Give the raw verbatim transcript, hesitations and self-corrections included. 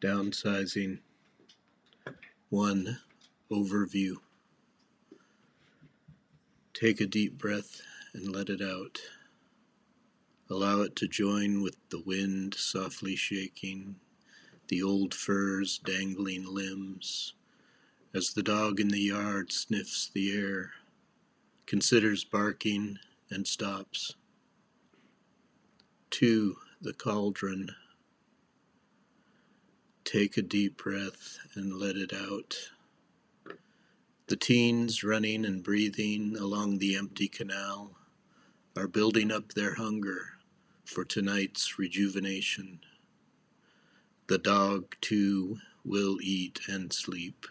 Downsizing one overview. Take a deep breath and let it out. Allow it to join with the wind softly shaking the old fur's dangling limbs as the dog in the yard sniffs the air, considers barking, and stops. Two, the cauldron. Take a deep breath and let it out. The teens running and breathing along the empty canal are building up their hunger for tonight's rejuvenation. The dog, too, will eat and sleep.